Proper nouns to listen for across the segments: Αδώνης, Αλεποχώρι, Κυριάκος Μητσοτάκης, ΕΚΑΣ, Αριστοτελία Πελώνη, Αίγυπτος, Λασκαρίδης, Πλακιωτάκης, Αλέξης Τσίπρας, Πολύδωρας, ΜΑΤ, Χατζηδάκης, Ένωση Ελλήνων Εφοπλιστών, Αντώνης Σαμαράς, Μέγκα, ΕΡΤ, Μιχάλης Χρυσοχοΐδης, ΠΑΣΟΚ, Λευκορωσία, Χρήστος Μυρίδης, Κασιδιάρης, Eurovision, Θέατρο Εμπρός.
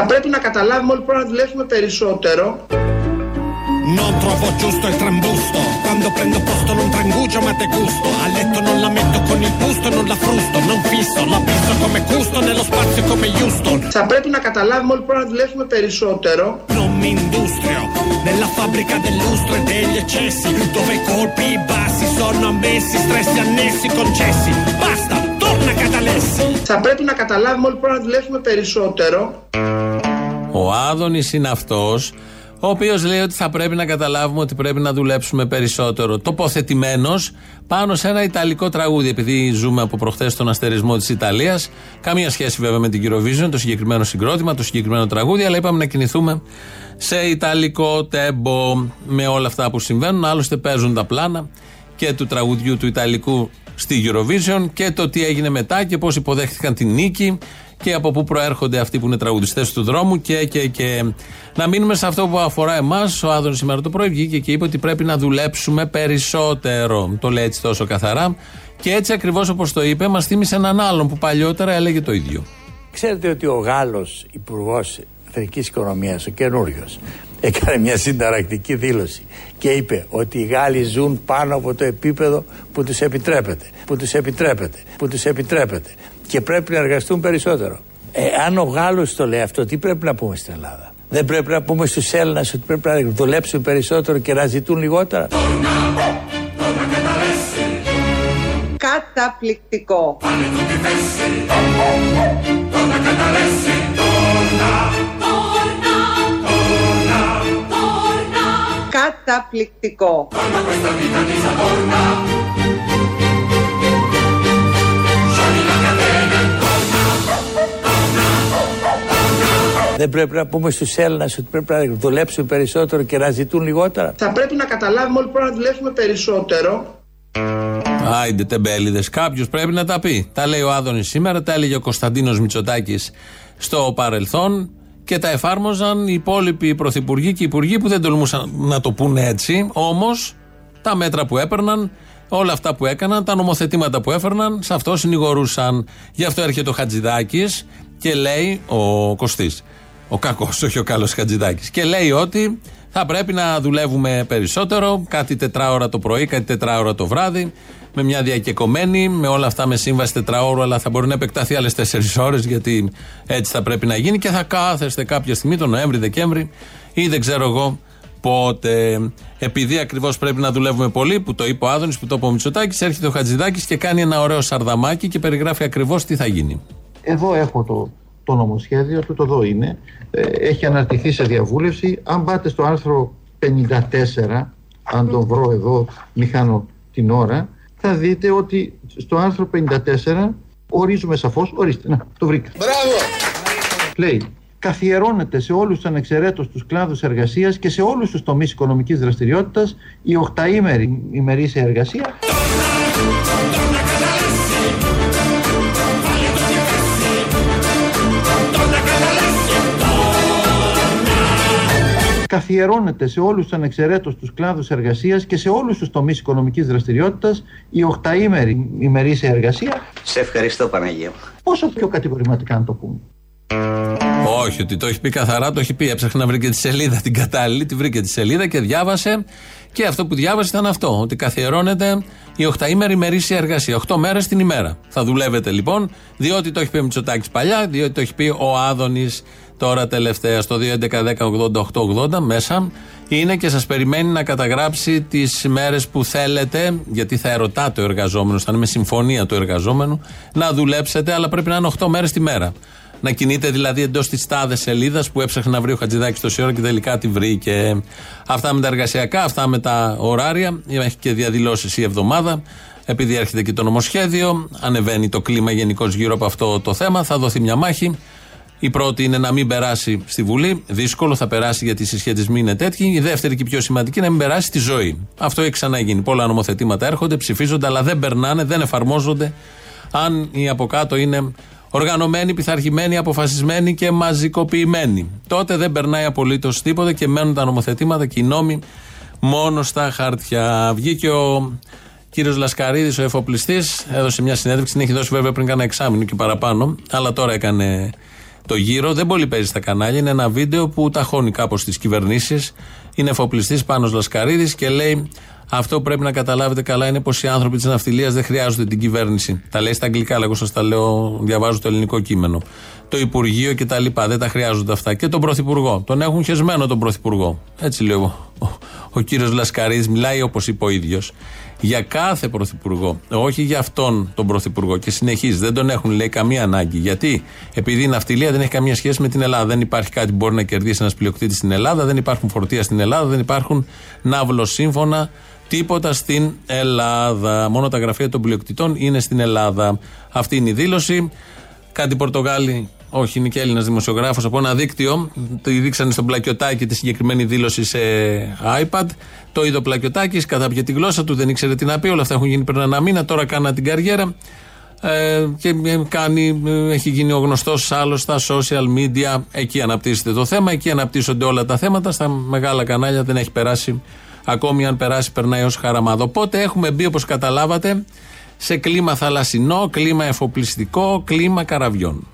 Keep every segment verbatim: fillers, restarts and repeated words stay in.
θα πρέπει να καταλάβουμε όλοι πρέπει να δουλέψουμε περισσότερο. Non trovo giusto il trambusto, quando prendo posto non trangugio ma degusto, a letto non la metto con il busto, non la frusto, non fisso, la pisso come gusto, nello spazio come Houston. Θα πρέπει να καταλάβουμε όλοι πρέπει να δουλέψουμε περισσότερο. Non mi industrio, nella fabbrica del lustro e degli eccessi, dove colpi bassi sono ammessi, stressi annessi concessi, basta, torna Catalessi. Θα πρέπει να καταλάβουμε όλοι πρέπει να δουλέψουμε περισσότερο. Ο Άδωνης είναι αυτός ο οποίος λέει ότι θα πρέπει να καταλάβουμε ότι πρέπει να δουλέψουμε περισσότερο. Τοποθετημένος πάνω σε ένα ιταλικό τραγούδι, επειδή ζούμε από προχθές τον αστερισμό της Ιταλίας. Καμία σχέση βέβαια με την Eurovision, το συγκεκριμένο συγκρότημα, το συγκεκριμένο τραγούδι, αλλά είπαμε να κινηθούμε σε ιταλικό τέμπο με όλα αυτά που συμβαίνουν. Άλλωστε παίζουν τα πλάνα και του τραγουδιού του ιταλικού στη Eurovision και το τι έγινε μετά και πώς υποδέχτηκαν την νίκη και από πού προέρχονται αυτοί που είναι τραγουδιστές του δρόμου και, και, και. Να μείνουμε σε αυτό που αφορά εμάς. Ο Άδωνης σήμερα το πρωί βγήκε και είπε ότι πρέπει να δουλέψουμε περισσότερο. Το λέει έτσι τόσο καθαρά και έτσι ακριβώς όπως το είπε μας θύμισε έναν άλλον που παλιότερα έλεγε το ίδιο. Ξέρετε ότι ο Γάλλος υπουργός Εθνικής Οικονομίας, ο καινούριος, έκανε μια συνταρακτική δήλωση και είπε ότι οι Γάλλοι ζουν πάνω από το επίπεδο που τους επιτρέπεται, που τους επιτρέπεται, που τους επιτρέπεται και πρέπει να εργαστούν περισσότερο. Ε, αν ο Γάλλος το λέει αυτό, τι πρέπει να πούμε στην Ελλάδα? Δεν πρέπει να πούμε στους Έλληνες ότι πρέπει να δουλέψουν περισσότερο και να ζητούν λιγότερα? Καταπληκτικό. Καταπληκτικό. Δεν πρέπει να πούμε στους Έλληνες ότι πρέπει να δουλέψουν περισσότερο και να ζητούν λιγότερα? Θα πρέπει να καταλάβουμε όλοι πρέπει να δουλέψουμε περισσότερο. Άιντε τεμπέληδες, κάποιος πρέπει να τα πει. Τα λέει ο Άδωνης σήμερα, τα έλεγε ο Κωνσταντίνος Μητσοτάκης στο παρελθόν και τα εφάρμοζαν οι υπόλοιποι πρωθυπουργοί και υπουργοί που δεν τολμούσαν να το πούνε έτσι. Όμως τα μέτρα που έπαιρναν, όλα αυτά που έκαναν, τα νομοθετήματα που έφερναν, σε αυτό συνηγορούσαν. Γι' αυτό έρχεται ο Χατζηδάκης και λέει, ο Κωστής, ο κακός, όχι ο καλός Χατζηδάκης, και λέει ότι θα πρέπει να δουλεύουμε περισσότερο, κάτι τετράωρα το πρωί, κάτι τετράωρα το βράδυ, με μια διακεκομένη, με όλα αυτά με σύμβαση τετραώρου, αλλά θα μπορεί να επεκταθεί άλλες τέσσερις ώρες, γιατί έτσι θα πρέπει να γίνει και θα κάθεστε κάποια στιγμή, τον Νοέμβρη, Δεκέμβρη ή δεν ξέρω εγώ πότε. Επειδή ακριβώς πρέπει να δουλεύουμε πολύ, που το είπε ο Άδωνης, που το είπε ο Μητσοτάκης, έρχεται ο Χατζηδάκης και κάνει ένα ωραίο σαρδαμάκι και περιγράφει ακριβώς τι θα γίνει. Εδώ έχω το, το νομοσχέδιο, το εδώ είναι, ε, έχει αναρτηθεί σε διαβούλευση. Αν πάτε στο άρθρο πενήντα τέσσερα, αν το βρω εδώ, μην χάνω την ώρα, θα δείτε ότι στο άρθρο πενήντα τέσσερα ορίζουμε σαφώς, ορίστε, να, το βρήκα. Μπράβο! Λέει, καθιερώνεται σε όλους τους ανεξαιρέτως τους κλάδους εργασίας και σε όλους τους τομείς οικονομικής δραστηριότητας η οκταήμερη ημερήσια εργασία. Καθιερώνεται σε όλους τους ανεξαιρέτως τους κλάδους εργασίας και σε όλους τους τομείς οικονομικής δραστηριότητας η οκταήμερη ημερήσια εργασία. Σε ευχαριστώ, Παναγία. Πόσο πιο κατηγορηματικά να το πούμε? Όχι, ότι το έχει πει καθαρά, το έχει πει. Έψαχνε να βρει και τη σελίδα την κατάλληλη, τη βρήκε τη σελίδα και διάβασε. Και αυτό που διάβασε ήταν αυτό, ότι καθιερώνεται η οκταήμερη ημερήσια εργασία. οκτώ μέρες την ημέρα. Θα δουλεύετε λοιπόν, διότι το έχει πει ο Μητσοτάκης παλιά, διότι το έχει πει ο Άδωνης τώρα τελευταία στο δύο έντεκα δέκα ογδόντα οκτώ ογδόντα μέσα. Είναι και σας περιμένει να καταγράψει τις μέρες που θέλετε, γιατί θα ερωτά το εργαζόμενο, θα είναι με συμφωνία του εργαζόμενου, να δουλέψετε, αλλά πρέπει να είναι οκτώ μέρες τη μέρα. Να κινείται δηλαδή εντός της τάδε σελίδας που έψαχνε να βρει ο Χατζηδάκης τόση ώρα και τελικά τη βρήκε. Αυτά με τα εργασιακά, αυτά με τα ωράρια. Έχει και διαδηλώσεις η εβδομάδα. Επειδή έρχεται και το νομοσχέδιο, ανεβαίνει το κλίμα γενικώς γύρω από αυτό το θέμα. Θα δοθεί μια μάχη. Η πρώτη είναι να μην περάσει στη Βουλή. Δύσκολο, θα περάσει γιατί οι συσχετισμοί είναι τέτοιοι. Η δεύτερη και η πιο σημαντική, να μην περάσει στη ζωή. Αυτό έχει ξαναγίνει. Πολλά νομοθετήματα έρχονται, ψηφίζονται, αλλά δεν περνάνε, δεν εφαρμόζονται. Αν οι από κάτω είναι οργανωμένοι, πειθαρχημένοι, αποφασισμένοι και μαζικοποιημένοι, τότε δεν περνάει απολύτως τίποτα και μένουν τα νομοθετήματα και οι νόμοι μόνο στα χαρτιά. Βγήκε ο κύριος Λασκαρίδης, ο εφοπλιστής, έδωσε μια συνέντευξη, την έχει δώσει βέβαια πριν κάνα εξάμηνο και παραπάνω, αλλά τώρα έκανε Το γύρο δεν πολύ παίζει στα κανάλια. Είναι ένα βίντεο που ταχώνει κάπως τις κυβερνήσεις. Είναι εφοπλιστής Πάνος Λασκαρίδης και λέει: αυτό πρέπει να καταλάβετε καλά είναι πως οι άνθρωποι της ναυτιλίας δεν χρειάζονται την κυβέρνηση. Τα λέει στα αγγλικά, αλλά εγώ σας τα λέω, διαβάζω το ελληνικό κείμενο. Το Υπουργείο κτλ. Δεν τα χρειάζονται αυτά. Και τον Πρωθυπουργό. Τον έχουν χεσμένο τον Πρωθυπουργό. Έτσι λέω. Ο, ο κύριος Λασκαρίδης μιλάει, όπως είπε ο ίδιος, για κάθε Πρωθυπουργό. Όχι για αυτόν τον Πρωθυπουργό. Και συνεχίζει. Δεν τον έχουν, λέει, καμία ανάγκη. Γιατί? Επειδή η ναυτιλία δεν έχει καμία σχέση με την Ελλάδα. Δεν υπάρχει κάτι που μπορεί να κερδίσει ένας πλειοκτήτης στην Ελλάδα. Δεν υπάρχουν φορτία στην Ελλάδα. Δεν υπάρχουν ναυλοσύμφωνα. Τίποτα στην Ελλάδα. Μόνο τα γραφεία των πλειοκτητών είναι στην Ελλάδα. Αυτή είναι η δήλωση. Κάτι Πορτογάλοι, όχι, είναι και Έλληνας δημοσιογράφος από ένα δίκτυο. Τη δείξανε στον Πλακιωτάκη τη συγκεκριμένη δήλωση σε iPad. Το είδε ο Πλακιωτάκης, κατάπιε τη γλώσσα του, δεν ήξερε τι να πει. Όλα αυτά έχουν γίνει πριν ένα μήνα. Τώρα κάνα την καριέρα. Ε, και κάνει, έχει γίνει ο γνωστός άλλος στα social media. Εκεί αναπτύσσεται το θέμα, εκεί αναπτύσσονται όλα τα θέματα. Στα μεγάλα κανάλια δεν έχει περάσει. Ακόμη αν περάσει, περνάει ως χαραμάδο. Οπότε έχουμε μπει, όπως καταλάβατε, σε κλίμα θαλασσινό, κλίμα εφοπλιστικό, κλίμα καραβιών.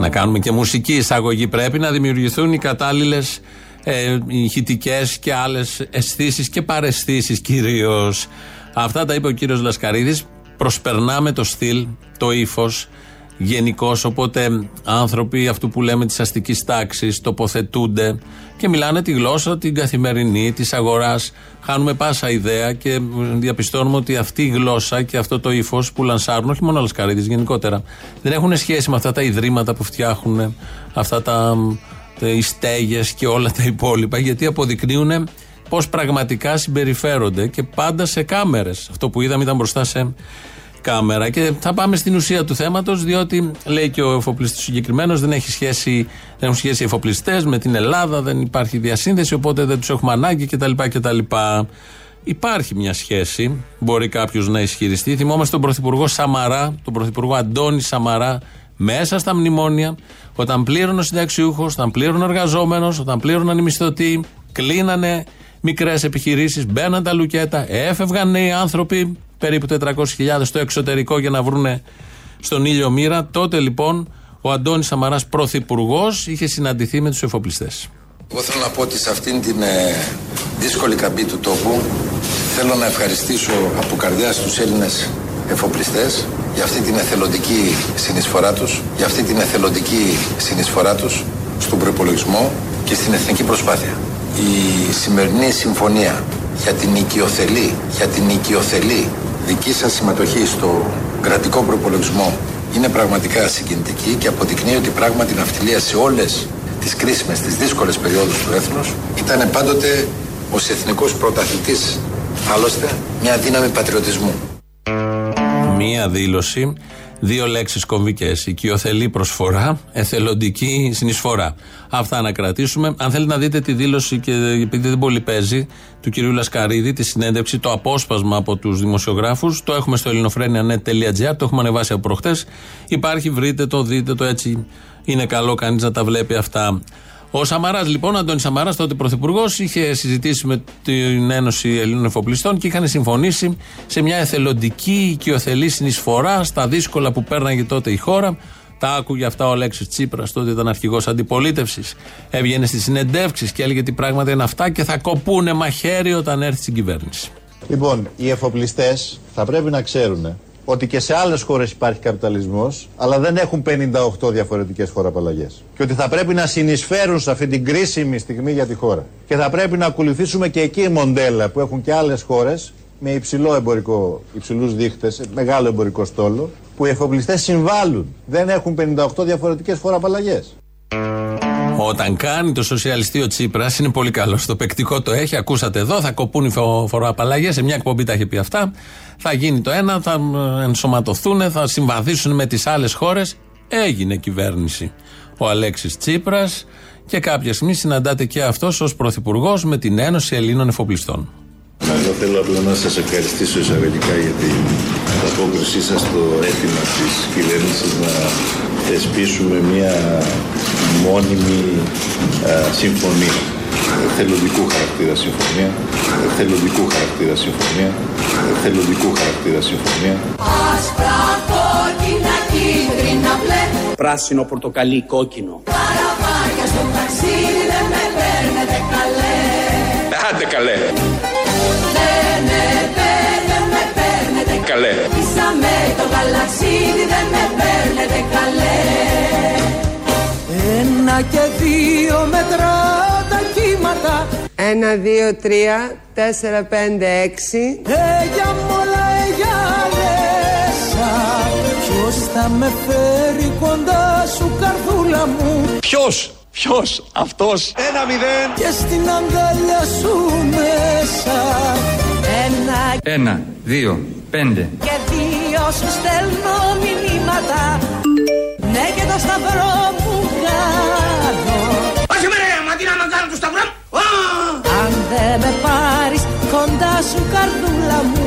Να κάνουμε και μουσική εισαγωγή. Πρέπει να δημιουργηθούν οι κατάλληλες ε, ηχητικές και άλλες αισθήσεις και παραισθήσεις κυρίως. Αυτά τα είπε ο κύριος Λασκαρίδης. Προσπερνάμε το στυλ, το ύφος γενικώς. Οπότε άνθρωποι αυτού που λέμε της αστικής τάξης τοποθετούνται και μιλάνε τη γλώσσα την καθημερινή της αγοράς. Χάνουμε πάσα ιδέα και διαπιστώνουμε ότι αυτή η γλώσσα και αυτό το ύφος που λανσάρουν, όχι μόνο ο Λασκαρίδης, γενικότερα, δεν έχουν σχέση με αυτά τα ιδρύματα που φτιάχνουν, αυτά τα, τα οι στέγες και όλα τα υπόλοιπα, γιατί αποδεικνύουν πώς πραγματικά συμπεριφέρονται και πάντα σε κάμερες. Αυτό που είδαμε ήταν μπροστά σε κάμερα. Και θα πάμε στην ουσία του θέματος, διότι λέει και ο εφοπλιστής συγκεκριμένος, δεν, έχει σχέση, δεν έχουν σχέση οι εφοπλιστές με την Ελλάδα, δεν υπάρχει διασύνδεση, οπότε δεν τους έχουμε ανάγκη κτλ. κτλ. Υπάρχει μια σχέση, μπορεί κάποιος να ισχυριστεί. Θυμόμαστε τον Πρωθυπουργό Σαμαρά, τον Πρωθυπουργό Αντώνη Σαμαρά, μέσα στα μνημόνια, όταν πλήρωνε ο συνταξιούχος, όταν πλήρωνε ο εργαζόμενος, όταν πλήρωναν οι μισθωτοί, κλείνανε μικρές επιχειρήσεις, μπαίναν τα λουκέτα, έφευγαν οι άνθρωποι. Περίπου τετρακόσιες χιλιάδες στο εξωτερικό για να βρούνε στον ήλιο μοίρα. Τότε λοιπόν ο Αντώνης Σαμαράς, πρωθυπουργός, είχε συναντηθεί με τους εφοπλιστές. Εγώ θέλω να πω ότι σε αυτήν την ε, δύσκολη καμπή του τόπου θέλω να ευχαριστήσω από καρδιάς τους Έλληνες εφοπλιστές για αυτή την εθελοντική συνεισφορά τους, για αυτή την εθελοντική συνεισφορά τους στον προϋπολογισμό και στην εθνική προσπάθεια. Η σημερινή συμφωνία για την οικειοθελή, για την οικειοθελή δική σας συμμετοχή στο κρατικό προπολογισμό είναι πραγματικά συγκινητική και αποδεικνύει ότι πράγματι η ναυτιλία σε όλες τις κρίσιμες, τις δύσκολες περιόδους του έθνους ήταν πάντοτε ως εθνικός πρωταθλητής, άλλωστε, μια δύναμη πατριωτισμού. Μία δήλωση, δύο λέξεις κομβικές. Οικειοθελή προσφορά, εθελοντική συνεισφορά. Αυτά να κρατήσουμε. Αν θέλετε να δείτε τη δήλωση, και επειδή δεν πολύ παίζει, του κυρίου Λασκαρίδη, τη συνέντευξη, το απόσπασμα από τους δημοσιογράφους, το έχουμε στο ελληνοφρένεια τελεία net τελεία gr, το έχουμε ανεβάσει από προχτές. Υπάρχει, βρείτε το, δείτε το, έτσι είναι καλό κανείς να τα βλέπει αυτά. Ο Σαμαράς λοιπόν, Αντώνης Σαμαράς, τότε πρωθυπουργός, είχε συζητήσει με την Ένωση Ελλήνων Εφοπλιστών και είχαν συμφωνήσει σε μια εθελοντική οικειοθελή συνεισφορά στα δύσκολα που πέρναγε τότε η χώρα. Τα άκουγε αυτά ο Αλέξης Τσίπρας, τότε ήταν αρχηγός αντιπολίτευσης. Έβγαινε στις συνεντεύξεις και έλεγε τι πράγματα είναι αυτά και θα κοπούνε μαχαίρι όταν έρθει στην κυβέρνηση. Λοιπόν, οι εφοπλιστές θα πρέπει να ξέρουν ότι και σε άλλες χώρες υπάρχει καπιταλισμός, αλλά δεν έχουν πενήντα οκτώ διαφορετικές χωραπαλλαγές. Και ότι θα πρέπει να συνεισφέρουν σε αυτή την κρίσιμη στιγμή για τη χώρα. Και θα πρέπει να ακολουθήσουμε και εκεί μοντέλα που έχουν και άλλες χώρες, με υψηλό εμπορικό, υψηλούς δείχτες, μεγάλο εμπορικό στόλο, που οι εφοπλιστές συμβάλλουν. Δεν έχουν πενήντα οκτώ διαφορετικές χωραπαλλαγές. Όταν κάνει το σοσιαλιστή ο Τσίπρας είναι πολύ καλό. Το παικτικό το έχει, ακούσατε εδώ. Θα κοπούν οι φοροαπαλλαγές. Σε μια εκπομπή τα έχει πει αυτά. Θα γίνει το ένα, θα ενσωματωθούν, θα συμβαδίσουν με τις άλλες χώρες. Έγινε κυβέρνηση ο Αλέξης Τσίπρας και κάποια στιγμή συναντάται και αυτός ως πρωθυπουργός με την Ένωση Ελλήνων Εφοπλιστών. Εγώ θέλω απλά να σας ευχαριστήσω εισαγωγικά για την απόκρισή σας στο αίτημα της κυβέρνησης να θεσπίσουμε μια μόνιμη α, συμφωνία. Θελοντικού χαρακτήρα συμφωνία. Θελοντικού χαρακτήρα συμφωνία. Θελοντικού χαρακτήρα συμφωνία. Άσπρα, κόκκινα, κίτρινα, μπλε. Πράσινο, πορτοκαλί, κόκκινο. Καραβάρια στο ταξίδι δεν με παίρνετε καλέ. Άντε καλέ. Καλέ. Πίσαμε το γαλαξίδι, δεν με παίρνετε καλέ. Ένα και δύο μέτρα τα κύματα. Ένα, δύο, τρία, τέσσερα, πέντε, έξι. Έγια μόλα, έγια λέσα. Ποιος θα με φέρει κοντά σου, καρδούλα μου. Ποιος, ποιος, αυτός. Ένα, μηδέν. Και στην αγκαλιά σου μέσα. Ένα, ένα, δύο. Πέντε. Και δύο σου στέλνω μηνύματα. Ναι και το σταυρό μου κάνω. Όχι με ρε, μα τι να με κάνω το σταυρό. Αν δεν με πάρεις κοντά σου καρδούλα μου,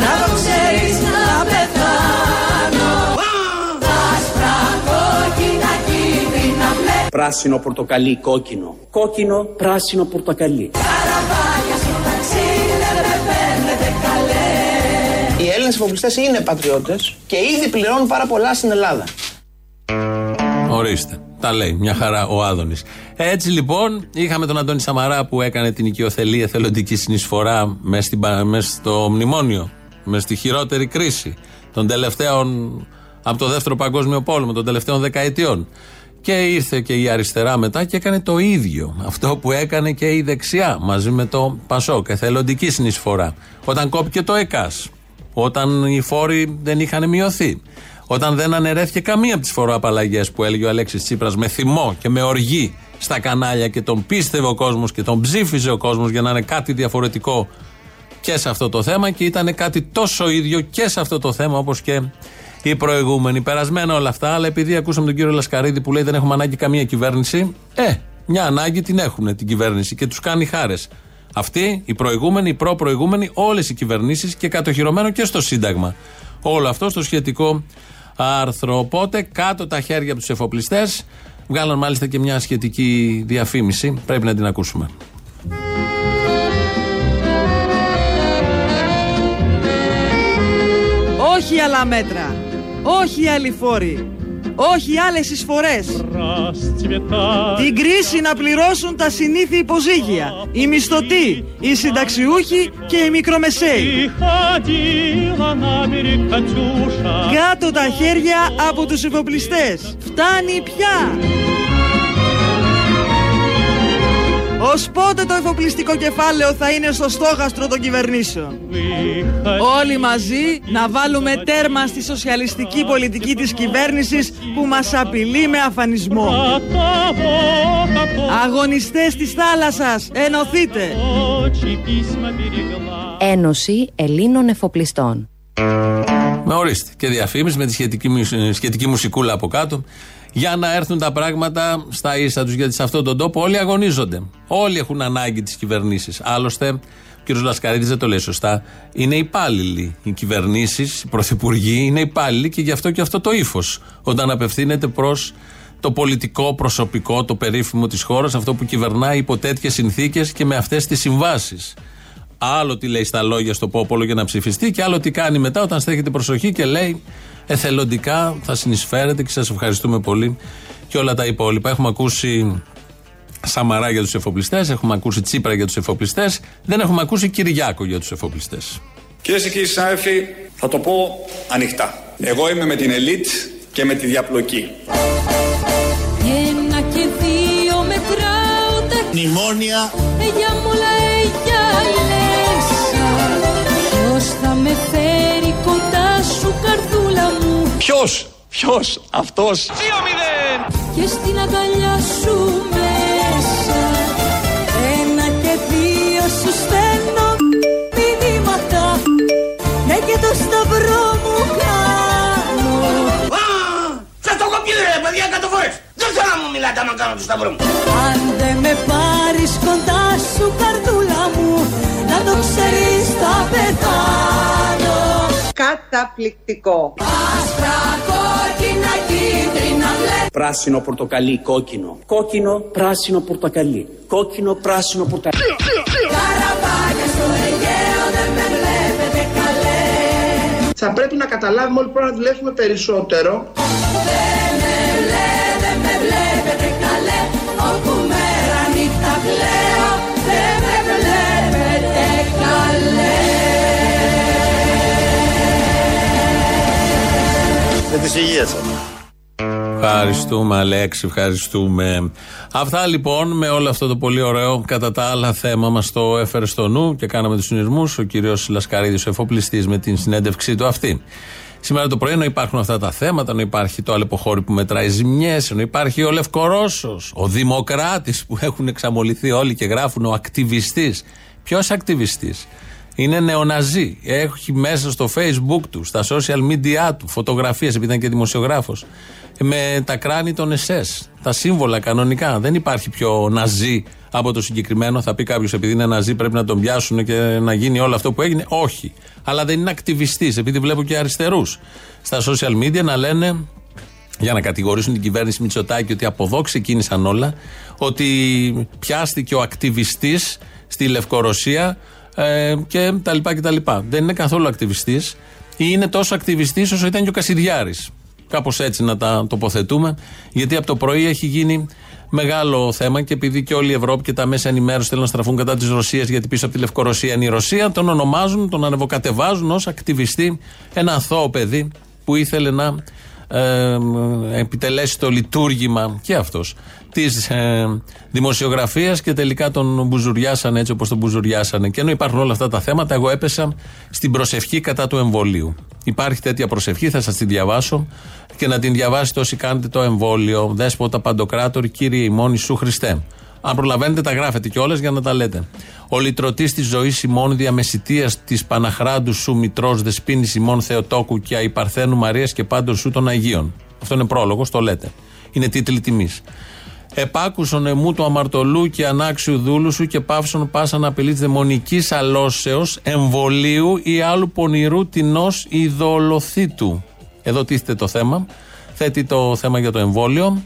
να το ξέρεις να πεθάνω. Άσπρα, κόκκινα, κίτρινα, μπλε. Πράσινο, πορτοκαλί, κόκκινο. Κόκκινο, πράσινο, πορτοκαλί. Καραβάκια στο ταξίδι δεν με παίρνετε καλέ. Οι Έλληνες εφοπλιστές είναι πατριώτες και ήδη πληρώνουν πάρα πολλά στην Ελλάδα. Ορίστε. Τα λέει. Μια χαρά ο Άδωνης. Έτσι λοιπόν, είχαμε τον Αντώνη Σαμαρά που έκανε την οικειοθελή εθελοντική συνεισφορά μέσα στο μνημόνιο, μέσα στη χειρότερη κρίση των τελευταίων, από το δεύτερο παγκόσμιο πόλεμο, των τελευταίων δεκαετιών. Και ήρθε και η αριστερά μετά και έκανε το ίδιο. Αυτό που έκανε και η δεξιά μαζί με το Πασόκ, εθελοντική συνεισφορά. Όταν κόπηκε το ΕΚΑΣ. Όταν οι φόροι δεν είχαν μειωθεί. Όταν δεν αναιρέθηκε καμία από τις φοροαπαλλαγές που έλεγε ο Αλέξης Τσίπρας με θυμό και με οργή στα κανάλια και τον πίστευε ο κόσμος και τον ψήφιζε ο κόσμος για να είναι κάτι διαφορετικό και σε αυτό το θέμα και ήταν κάτι τόσο ίδιο και σε αυτό το θέμα όπως και οι προηγούμενοι. Περασμένα όλα αυτά, αλλά επειδή ακούσαμε τον κύριο Λασκαρίδη που λέει δεν έχουμε ανάγκη καμία κυβέρνηση, ε, μια ανάγκη την έχουν την κυβέρνηση και τους κάνει χάρες. Αυτοί, οι προηγούμενοι, οι προ-προηγούμενοι, όλες οι κυβερνήσεις και κατοχυρωμένο και στο Σύνταγμα. Όλο αυτό στο σχετικό άρθρο. Οπότε κάτω τα χέρια από τους εφοπλιστές. Βγάλαν μάλιστα και μια σχετική διαφήμιση. Πρέπει να την ακούσουμε. Όχι άλλα μέτρα. Όχι άλλοι φόροι. Όχι άλλες εισφορές. Την κρίση να πληρώσουν τα συνήθη υποζύγια, οι μισθωτοί, οι συνταξιούχοι και οι μικρομεσαίοι. Κάτω τα χέρια από τους εφοπλιστές. Φτάνει πια! Ως πότε το εφοπλιστικό κεφάλαιο θα είναι στο στόχαστρο των κυβερνήσεων. Όλοι μαζί να βάλουμε τέρμα στη σοσιαλιστική πολιτική της κυβέρνησης που μας απειλεί με αφανισμό. Αγωνιστές της θάλασσας, ενωθείτε! Ένωση Ελλήνων Εφοπλιστών. Με ορίστε και διαφήμιση με τη σχετική, σχετική μουσικούλα από κάτω. Για να έρθουν τα πράγματα στα ίσα τους, γιατί σε αυτόν τον τόπο όλοι αγωνίζονται. Όλοι έχουν ανάγκη τις κυβερνήσεις. Άλλωστε, ο κ. Λασκαρίδης δεν το λέει σωστά. Είναι υπάλληλοι οι κυβερνήσεις, οι πρωθυπουργοί, είναι υπάλληλοι και γι' αυτό και αυτό το ύφος. Όταν απευθύνεται προς το πολιτικό προσωπικό, το περίφημο της χώρας, αυτό που κυβερνάει υπό τέτοιες συνθήκες και με αυτές τις συμβάσεις. Άλλο τι λέει στα λόγια στο πόπολο για να ψηφιστεί και άλλο τι κάνει μετά όταν στέκεται προσοχή και λέει εθελοντικά θα συνεισφέρετε και σας ευχαριστούμε πολύ και όλα τα υπόλοιπα. Έχουμε ακούσει Σαμαρά για τους εφοπλιστές, έχουμε ακούσει Τσίπρα για τους εφοπλιστές, δεν έχουμε ακούσει Κυριάκο για τους εφοπλιστές. Κυρίες και κύριοι συνάδελφοι, θα το πω ανοιχτά. Εγώ είμαι με την ελίτ και με τη διαπλοκή. Ένα και δύο μετρά ούτε μνημόνια. Έγια μολα, έγια λέσα. Ποιος θα με φέρει κοντά σου καρδούλα μου. Ποιος, ποιος, αυτός. δύο μηδέν. Και στην αγκαλιά σου με σου στέλνω μηνύματα, ναι και το σταυρό μου κάνω. Σας το έχω πει ρε παιδιά εκατό φορές, δεν θέλω να μου μιλάτε άμα κάνω το σταυρό μου. Αν δεν με πάρεις κοντά σου καρδούλα μου, να το ξέρεις θα πεθάνω. Καταπληκτικό. Άσπρα, κόκκινα, κίτρινα, μπλε. Πράσινο, πορτοκαλί, κόκκινο. Κόκκινο, πράσινο, πορτοκαλί. Κόκκινο, πράσινο, πορτοκαλί. Καραβάκια στο Αιγαίο δεν με βλέπετε καλέ. Θα πρέπει να καταλάβουμε όλοι πρέπει να δουλέψουμε περισσότερο. Δεν με λέ, δεν με βλέπετε καλέ. Όπου μέρα νύχτα πλέω, δεν με βλέπετε καλέ. Ευχαριστούμε Αλέξη, ευχαριστούμε. Αυτά λοιπόν με όλο αυτό το πολύ ωραίο κατά τα άλλα θέμα μας το έφερε στο νου και κάναμε τους συνειρμούς ο κύριος Λασκαρίδης ο εφοπλιστής με την συνέντευξή του αυτή. Σήμερα το πρωί ενώ υπάρχουν αυτά τα θέματα, ενώ υπάρχει το Αλεποχώρι που μετράει ζημιές, ενώ υπάρχει ο Λευκορώσος, ο Δημοκράτης που έχουν εξαμολυθεί όλοι και γράφουν ο ακτιβιστής. Ποιος ακτιβιστής? Είναι νεοναζί. Έχει μέσα στο Facebook του, στα social media του, φωτογραφίες, επειδή ήταν και δημοσιογράφος, με τα κράνη των Ες Ες. Τα σύμβολα κανονικά. Δεν υπάρχει πιο ναζί από το συγκεκριμένο. Θα πει κάποιος, επειδή είναι ναζί, πρέπει να τον πιάσουν και να γίνει όλο αυτό που έγινε. Όχι. Αλλά δεν είναι ακτιβιστής, επειδή βλέπω και αριστερούς στα social media να λένε, για να κατηγορήσουν την κυβέρνηση Μητσοτάκη, ότι από εδώ ξεκίνησαν όλα, ότι πιάστηκε ο ακτιβιστής στη Λευκορωσία. Και τα λοιπά και τα λοιπά. Δεν είναι καθόλου ακτιβιστής ή είναι τόσο ακτιβιστής όσο ήταν και ο Κασιδιάρης. Κάπως έτσι να τα τοποθετούμε, γιατί από το πρωί έχει γίνει μεγάλο θέμα και επειδή και όλη η Ευρώπη και τα μέσα ενημέρωση θέλουν να στραφούν κατά της Ρωσίας, γιατί πίσω από τη Λευκορωσία είναι η Ρωσία, τον ονομάζουν, τον ανεβοκατεβάζουν ως ακτιβιστή, ένα αθώο παιδί που ήθελε να ε, επιτελέσει το λειτουργήμα και αυτός της ε, δημοσιογραφίας και τελικά τον μπουζουριάσανε έτσι όπως τον μπουζουριάσανε. Και ενώ υπάρχουν όλα αυτά τα θέματα, εγώ έπεσα στην προσευχή κατά του εμβολίου. Υπάρχει τέτοια προσευχή, θα σας τη διαβάσω και να την διαβάσετε όσοι κάνετε το εμβόλιο. Δέσποτα Παντοκράτορ, Κύριε ημών Ιησού Χριστέ. Αν προλαβαίνετε, τα γράφετε κιόλας για να τα λέτε. Ο λυτρωτής της ζωής ημών, διαμεσιτείας της Παναχράντου σου μητρός, δεσπίνης ημών Θεοτόκου και αϊπαρθένου Μαρίας και πάντων σου των Αγίων. Αυτό είναι πρόλογος, το λέτε. Είναι τίτλοι τιμής. Επάκουσον εμού του αμαρτωλού και ανάξιου δούλου σου και πάυσον πάσαν απειλής δαιμονικής αλώσεως, εμβολίου ή άλλου πονηρού τεινός ειδωλοθήτου. Εδώ τίθεται το θέμα. Θέτει το θέμα για το εμβόλιο.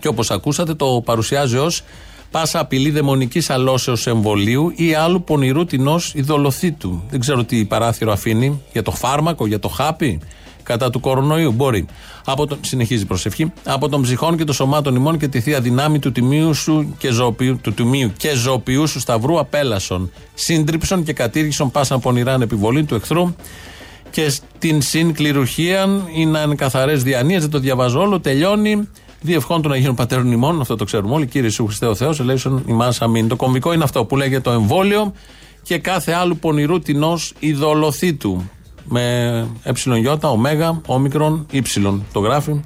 Και όπως ακούσατε, το παρουσιάζει ως πάσα απειλή δαιμονικής αλώσεως εμβολίου ή άλλου πονηρού τεινός ειδωλοθήτου. Δεν ξέρω τι παράθυρο αφήνει για το φάρμακο, για το χάπι. Κατά του κορονοϊού, μπορεί. Από τον, συνεχίζει η προσευχή. Από των ψυχών και των σωμάτων ημών και τη θεία δυνάμει του τιμίου σου και ζωοποιού, του τιμίου και ζωοποιού σου σταυρού απέλασον. Σύντριψον και κατήργησον πάσαν πονηράν επιβολή του εχθρού και στην συνκληρουργίαν είναι καθαρές διανοίες. Δεν το διαβάζω όλο. Τελειώνει. Διευχών των Αγίων Πατέρων ημών. Αυτό το ξέρουμε όλοι. Κύριε Ιησού Χριστέ ο Θεός, ελέησον ημάς αμήν. Το κομβικό είναι αυτό που λέγεται το εμβόλιο και κάθε άλλου πονηρού τεινός ειδωλοθήτου. Με ΕΙ, ωμέγα, όμικρον, ύψιλον το γράφει.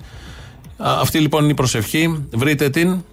Αυτή λοιπόν είναι η προσευχή. Βρείτε την.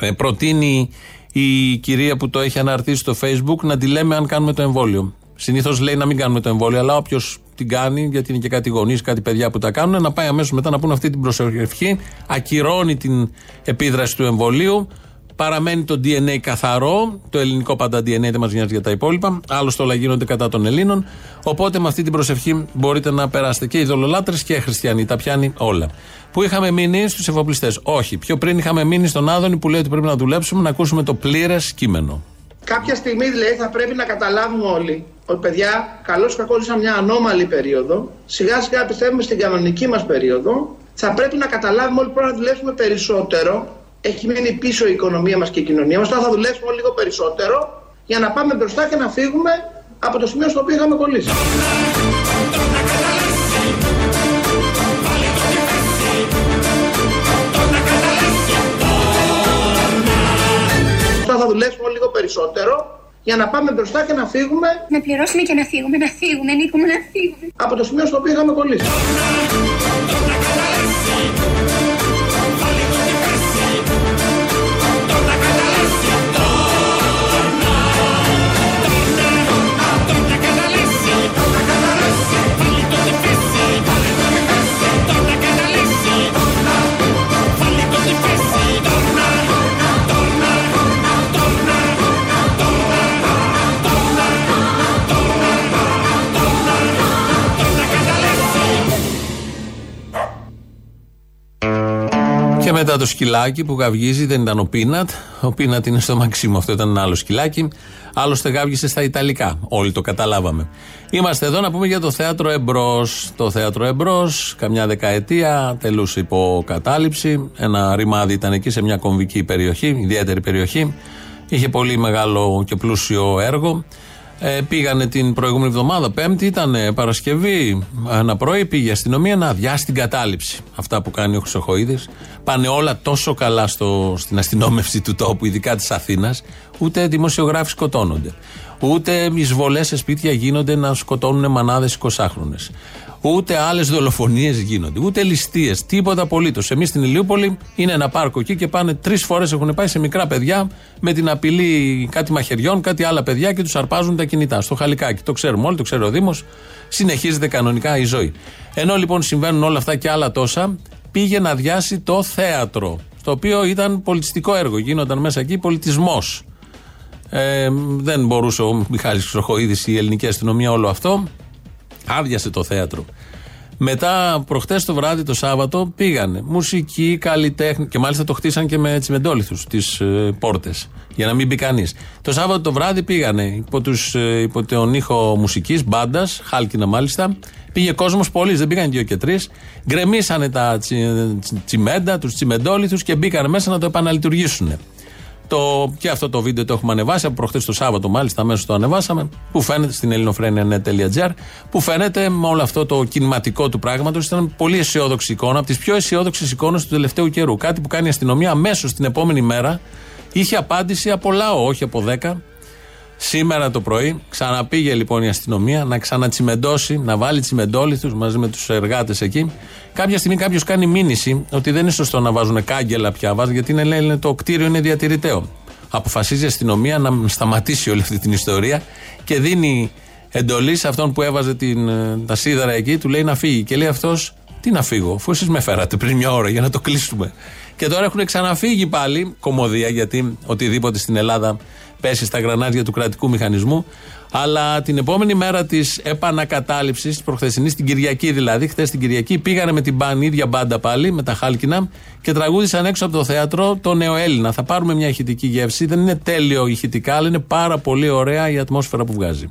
Ε, προτείνει η κυρία που το έχει αναρτήσει στο Facebook να τη λέμε αν κάνουμε το εμβόλιο. Συνήθως λέει να μην κάνουμε το εμβόλιο, αλλά όποιος την κάνει, γιατί είναι και κάτι γονείς, κάτι παιδιά που τα κάνουν, να πάει αμέσως μετά να πούνε αυτή την προσευχή. Ακυρώνει την επίδραση του εμβολίου. Παραμένει το ντι εν έι καθαρό, το ελληνικό πάντα ντι εν έι δεν μας νοιάζει για τα υπόλοιπα, άλλωστε όλα γίνονται κατά των Ελλήνων, οπότε με αυτή την προσευχή μπορείτε να περάσετε και οι ειδωλολάτρες και οι χριστιανοί, τα πιάνει όλα. Πού είχαμε μείνει? Στους εφοπλιστές. Όχι, πιο πριν είχαμε μείνει στον Άδωνη που λέει ότι πρέπει να δουλέψουμε, να ακούσουμε το πλήρες κείμενο. Κάποια στιγμή λέει θα πρέπει να καταλάβουμε όλοι ότι παιδιά, καλώς ή κακώς ζήσαμε μια ανώμαλη περίοδο, σιγά σιγά πιστεύουμε στην κανονική μας περίοδο, θα πρέπει να καταλάβουμε όλοι πρέπει να δουλέψουμε περισσότερο. Έχει μείνει πίσω η οικονομία μας και η κοινωνία μας. Τώρα θα δουλέψουμε λίγο περισσότερο για να πάμε μπροστά και να φύγουμε από το σημείο στο οποίο είχαμε κολλήσει. Τώρα θα δουλέψουμε λίγο περισσότερο για να πάμε μπροστά και να φύγουμε. Να πληρώσουμε και να φύγουμε, να φύγουμε, Νίκο μου, να φύγουμε. Από το σημείο στο οποίο είχαμε κολλήσει. μετά το σκυλάκι που γαυγίζει, δεν ήταν ο Πίνατ. Ο Πίνατ είναι στο Μαξίμου, αυτό ήταν ένα άλλο σκυλάκι. Άλλωστε γαύγισε στα Ιταλικά. Όλοι το καταλάβαμε. Είμαστε εδώ να πούμε για το θέατρο Εμπρός. Το θέατρο Εμπρός, καμιά δεκαετία, τελούσε υπό κατάληψη. Ένα ρημάδι ήταν εκεί σε μια κομβική περιοχή, ιδιαίτερη περιοχή. Είχε πολύ μεγάλο και πλούσιο έργο. Ε, πήγανε την προηγούμενη εβδομάδα, Πέμπτη ήταν, Παρασκευή, ένα πρωί πήγε η αστυνομία να αδειάσει την κατάληψη. Αυτά που κάνει ο Χρυσοχοΐδης. Πάνε όλα τόσο καλά στο, στην αστυνόμευση του τόπου, ειδικά της Αθήνας. Ούτε δημοσιογράφοι σκοτώνονται. Ούτε εισβολές σε σπίτια γίνονται να σκοτώνουν μανάδες εικοσάχρονες. Ούτε άλλες δολοφονίες γίνονται. Ούτε ληστείες. Τίποτα απολύτως. Εμείς στην Ηλιούπολη είναι ένα πάρκο εκεί και πάνε τρεις φορές, έχουν πάει σε μικρά παιδιά με την απειλή κάτι μαχαιριών, κάτι άλλα παιδιά και τους αρπάζουν τα κινητά. Στο Χαλικάκι. Το ξέρουμε όλοι, το ξέρει ο Δήμος. Συνεχίζεται κανονικά η ζωή. Ενώ λοιπόν συμβαίνουν όλα αυτά και άλλα τόσα, πήγε να αδειάσει το θέατρο. Το οποίο ήταν πολιτιστικό έργο. Γίνονταν μέσα εκεί πολιτισμός. Ε, δεν μπορούσε ο Μιχάλης Χρυσοχοΐδης, η ελληνική αστυνομία, όλο αυτό. Άδειασε το θέατρο. Μετά, προχτές το βράδυ, το Σάββατο, πήγανε μουσική, καλλιτέχνη και μάλιστα το χτίσαν και με τσιμεντόλιθους τις ε, πόρτες, για να μην μπει κανείς. Το Σάββατο το βράδυ πήγανε υπό, τους, ε, υπό τον ήχο μουσικής, μπάντας, χάλκινα μάλιστα. Πήγε κόσμος πολύς, δεν πήγαν δύο και τρεις. Γκρεμίσανε τα τσι, τσι, τσιμέντα, τους τσιμεντόλιθους και μπήκαν μέσα να το επαναλειτουργήσουν. Το, και αυτό το βίντεο το έχουμε ανεβάσει από προχθές το Σάββατο, μάλιστα αμέσως το ανεβάσαμε. Που φαίνεται στην ελληνοφρένεια τελεία net τελεία gr, που φαίνεται με όλο αυτό το κινηματικό του πράγματος. Ήταν πολύ αισιόδοξη εικόνα, από τις πιο αισιόδοξες εικόνες του τελευταίου καιρού. Κάτι που κάνει η αστυνομία αμέσως την επόμενη μέρα. Είχε απάντηση από λαό, όχι από δέκα. Σήμερα το πρωί ξαναπήγε λοιπόν η αστυνομία να ξανατσιμεντώσει, να βάλει τσιμεντόλιθους μαζί με τους εργάτες εκεί. Κάποια στιγμή κάποιος κάνει μήνυση ότι δεν είναι σωστό να βάζουν κάγκελα πια, γιατί είναι, λένε, το κτίριο είναι διατηρητέο. Αποφασίζει η αστυνομία να σταματήσει όλη αυτή την ιστορία και δίνει εντολή σε αυτόν που έβαζε την, τα σίδερα εκεί, του λέει να φύγει. Και λέει αυτός, τι να φύγω, αφού εσείς με φέρατε πριν μια ώρα για να το κλείσουμε. Και τώρα έχουν ξαναφύγει πάλι, κωμωδία, γιατί οτιδήποτε στην Ελλάδα πέσει στα γρανάζια του κρατικού μηχανισμού. Αλλά την επόμενη μέρα της επανακατάληψης, της προχθεσινής, την Κυριακή δηλαδή, χθες την Κυριακή, πήγανε με την ίδια μπάντα πάλι, με τα χάλκινα και τραγούδησαν έξω από το θέατρο το Νεοέλληνα. Θα πάρουμε μια ηχητική γεύση. Δεν είναι τέλειο ηχητικά, αλλά είναι πάρα πολύ ωραία η ατμόσφαιρα που βγάζει.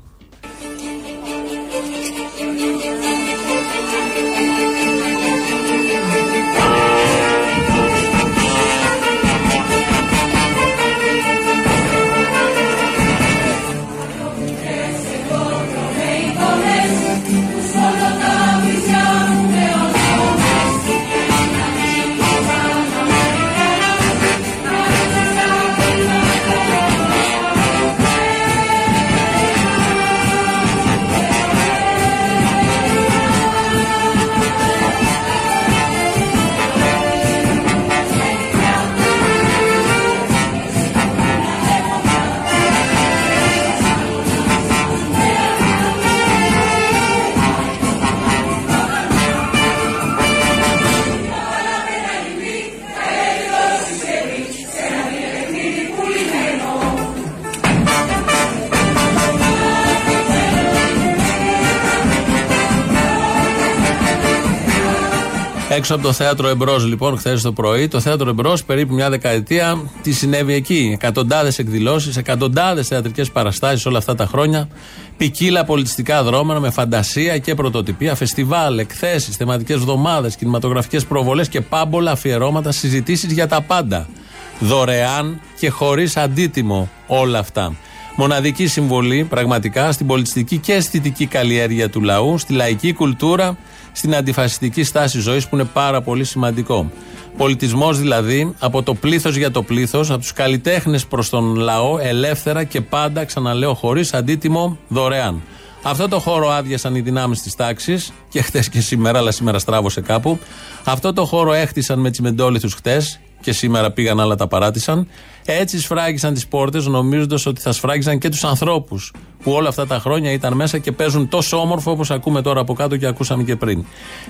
Έξω από το θέατρο Εμπρός, λοιπόν, χθες το πρωί, το θέατρο Εμπρός, περίπου μια δεκαετία, τι συνέβη εκεί. Εκατοντάδες εκδηλώσεις, εκατοντάδες θεατρικές παραστάσεις όλα αυτά τα χρόνια. Ποικίλα πολιτιστικά δρόμενα με φαντασία και πρωτοτυπία, φεστιβάλ, εκθέσεις, θεματικές εβδομάδες, κινηματογραφικές προβολές και πάμπολα αφιερώματα, συζητήσεις για τα πάντα. Δωρεάν και χωρίς αντίτιμο όλα αυτά. Μοναδική συμβολή πραγματικά στην πολιτιστική και αισθητική καλλιέργεια του λαού, στη λαϊκή κουλτούρα, στην αντιφασιστική στάση ζωής που είναι πάρα πολύ σημαντικό. Πολιτισμός δηλαδή από το πλήθος για το πλήθος, από τους καλλιτέχνες προς τον λαό, ελεύθερα και πάντα, ξαναλέω, χωρίς αντίτιμο, δωρεάν. Αυτό το χώρο άδειασαν οι δυνάμεις της τάξης και χτες και σήμερα, αλλά σήμερα στράβωσε κάπου. Αυτό το χώρο έχτισαν με τσιμεντόλιθους χτες και σήμερα πήγαν άλλα τα παράτησαν. Έτσι σφράγισαν τις πόρτες νομίζοντας ότι θα σφράγισαν και τους ανθρώπους που όλα αυτά τα χρόνια ήταν μέσα και παίζουν τόσο όμορφο όπως ακούμε τώρα από κάτω και ακούσαμε και πριν.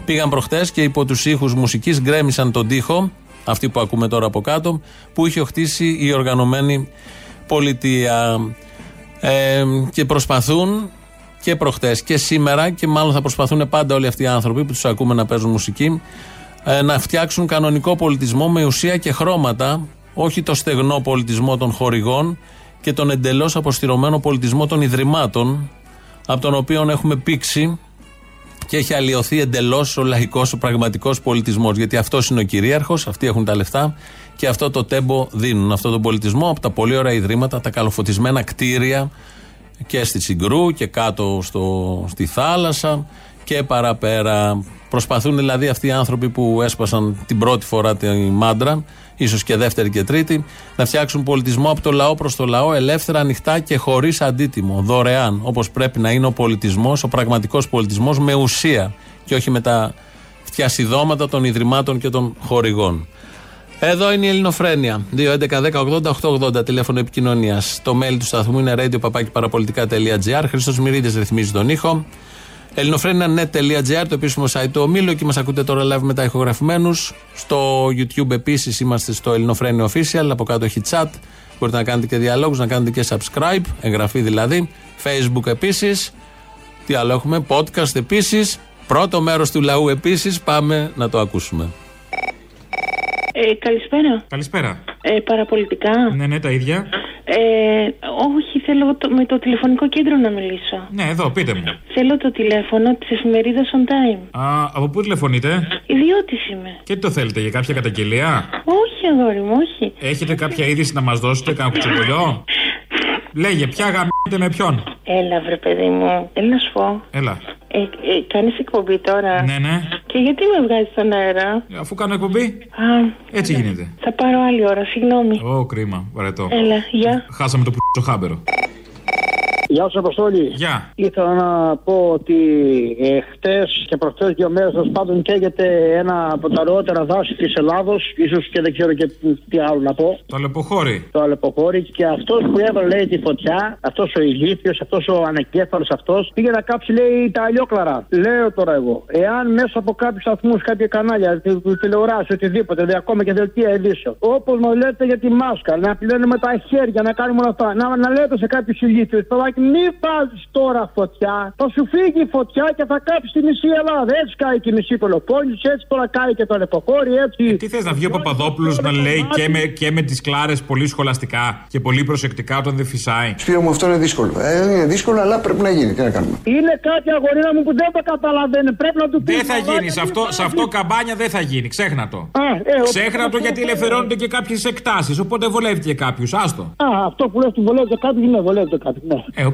Πήγαν προχτές και υπό τους ήχους μουσικής γκρέμισαν τον τοίχο, αυτή που ακούμε τώρα από κάτω, που είχε χτίσει η οργανωμένη πολιτεία ε, και προσπαθούν και προχτές και σήμερα και μάλλον θα προσπαθούν πάντα όλοι αυτοί οι άνθρωποι που τους ακούμε να παίζουν μουσική ε, να φτιάξουν κανονικό πολιτισμό με ουσία και χρώματα, όχι το στεγνό πολιτισμό των χορηγών και τον εντελώς αποστηρωμένο πολιτισμό των ιδρυμάτων, από τον οποίο έχουμε πήξει και έχει αλλοιωθεί εντελώς ο λαϊκός, ο πραγματικός πολιτισμός. Γιατί αυτός είναι ο κυρίαρχος, αυτοί έχουν τα λεφτά και αυτό το τέμπο δίνουν. Αυτό τον πολιτισμό από τα πολύ ωραία ιδρύματα, τα καλοφωτισμένα κτίρια και στη Συγκρού και κάτω στο, στη θάλασσα και παραπέρα. Προσπαθούν δηλαδή αυτοί οι άνθρωποι που έσπασαν την πρώτη φορά τη μάντρα, ίσως και δεύτερη και τρίτη, να φτιάξουν πολιτισμό από το λαό προς το λαό, ελεύθερα, ανοιχτά και χωρίς αντίτιμο, δωρεάν, όπως πρέπει να είναι ο πολιτισμός, ο πραγματικός πολιτισμός με ουσία και όχι με τα φτιασιδώματα των ιδρυμάτων και των χορηγών. Εδώ είναι η Ελληνοφρένεια. δύο έντεκα δέκα ογδόντα οκτακόσια ογδόντα τηλέφωνο επικοινωνίας. Το mail του σταθμού είναι radio παπάκι παραπολιτικά τελεία τζι άρ. Χρήστος Μυρίδης ρυθμίζει τον ήχο. ελληνοφρένεια τελεία net τελεία τζι άρ, το επίσημο site του ομίλου, και μας ακούτε τώρα live με τα ηχογραφημένους. Στο YouTube επίσης είμαστε στο Ελληνοφρένεια Official, από κάτω έχει chat, μπορείτε να κάνετε και διαλόγους, να κάνετε και subscribe, εγγραφή δηλαδή. Facebook επίσης, τι άλλο έχουμε, podcast επίσης, πρώτο μέρος του λαού επίσης, πάμε να το ακούσουμε. Ε, καλησπέρα. Καλησπέρα. Ε, παραπολιτικά. Ναι, ναι, τα ίδια. Ε, όχι, θέλω το, με το τηλεφωνικό κέντρο να μιλήσω. Ναι, εδώ, πείτε μου. Θέλω το τηλέφωνο της εφημερίδας On Time. Α, από πού τηλεφωνείτε? Ιδιώτης είμαι. Και τι το θέλετε, για κάποια καταγγελία? Όχι, αγόρι μου, όχι. Έχετε κάποια είδηση να μας δώσετε, κάνα κουτσοπολιό? Λέγε, ποια γαμ***τε με ποιον? Έλα, βρε παιδί μου, έλα να σου πω. Έλα. Ε, ε, κάνεις εκπομπή τώρα? Ναι, ναι. Και γιατί με βγάζεις στον αέρα? Αφού κάνω εκπομπή. Α, έτσι ναι. Γίνεται. Θα πάρω άλλη ώρα, συγγνώμη. Ω, κρίμα, βαρετό. Έλα, γεια. Χάσαμε το π***ο χάμπερο. Γεια σου, Αποστόλη. Γεια. Ήθελα να πω ότι ε, χτες και προχτές δύο μέρες, τέλος πάντων, καίγεται ένα από τα ωραιότερα δάση της Ελλάδος, ίσως, και δεν ξέρω και τι άλλο να πω. Το Αλεποχώρι. Το Αλεποχώρι. Και αυτός που έβαλε, λέει, τη φωτιά, αυτός ο ηλίθιος, αυτός ο ανεκέφαλος αυτός, πήγε να κάψει, λέει, τα αλλιόκλαρα. Λέω τώρα εγώ, εάν μέσα από κάποιους σταθμούς, κάποια κανάλια, τηλεοράσει, οτιδήποτε, δε, ακόμα και δελτία ειδήσεων, όπως μας λέτε για τη μάσκα, να πλένουμε τα χέρια, να κάνουμε όλα αυτά, να, να λέτε σε κάποιους ηλίθιους, μη βάζεις τώρα φωτιά, θα σου φύγει η φωτιά και θα κάψει τη μισή Ελλάδα. Έτσι κάει και η μισή Πελοπόννησο, έτσι τώρα κάει και το Αλεποχώρι, έτσι. Ε, τι θες, να βγει ο Παπαδόπουλος να λέει και με, και με τις κλάρες πολύ σχολαστικά και πολύ προσεκτικά όταν δεν φυσάει? Σπύρο μου, αυτό είναι δύσκολο. Ε, είναι δύσκολο, αλλά πρέπει να γίνει. Τι να κάνουμε. Είναι κάτι, αγορίνα μου, που δεν το καταλαβαίνει. Πρέπει να του πει. Δεν θα γίνει. Σε αυτό, αυτό καμπάνια δεν θα γίνει. Ξέχνα το. Α, ε, Ξέχνα το, γιατί ελευθερώνονται και κάποιες εκτάσεις. Οπότε βολεύει και κάποιους. Άστο. Α, αυτό που λες του βολεύει κάτι, δεν βολεύει κάτι.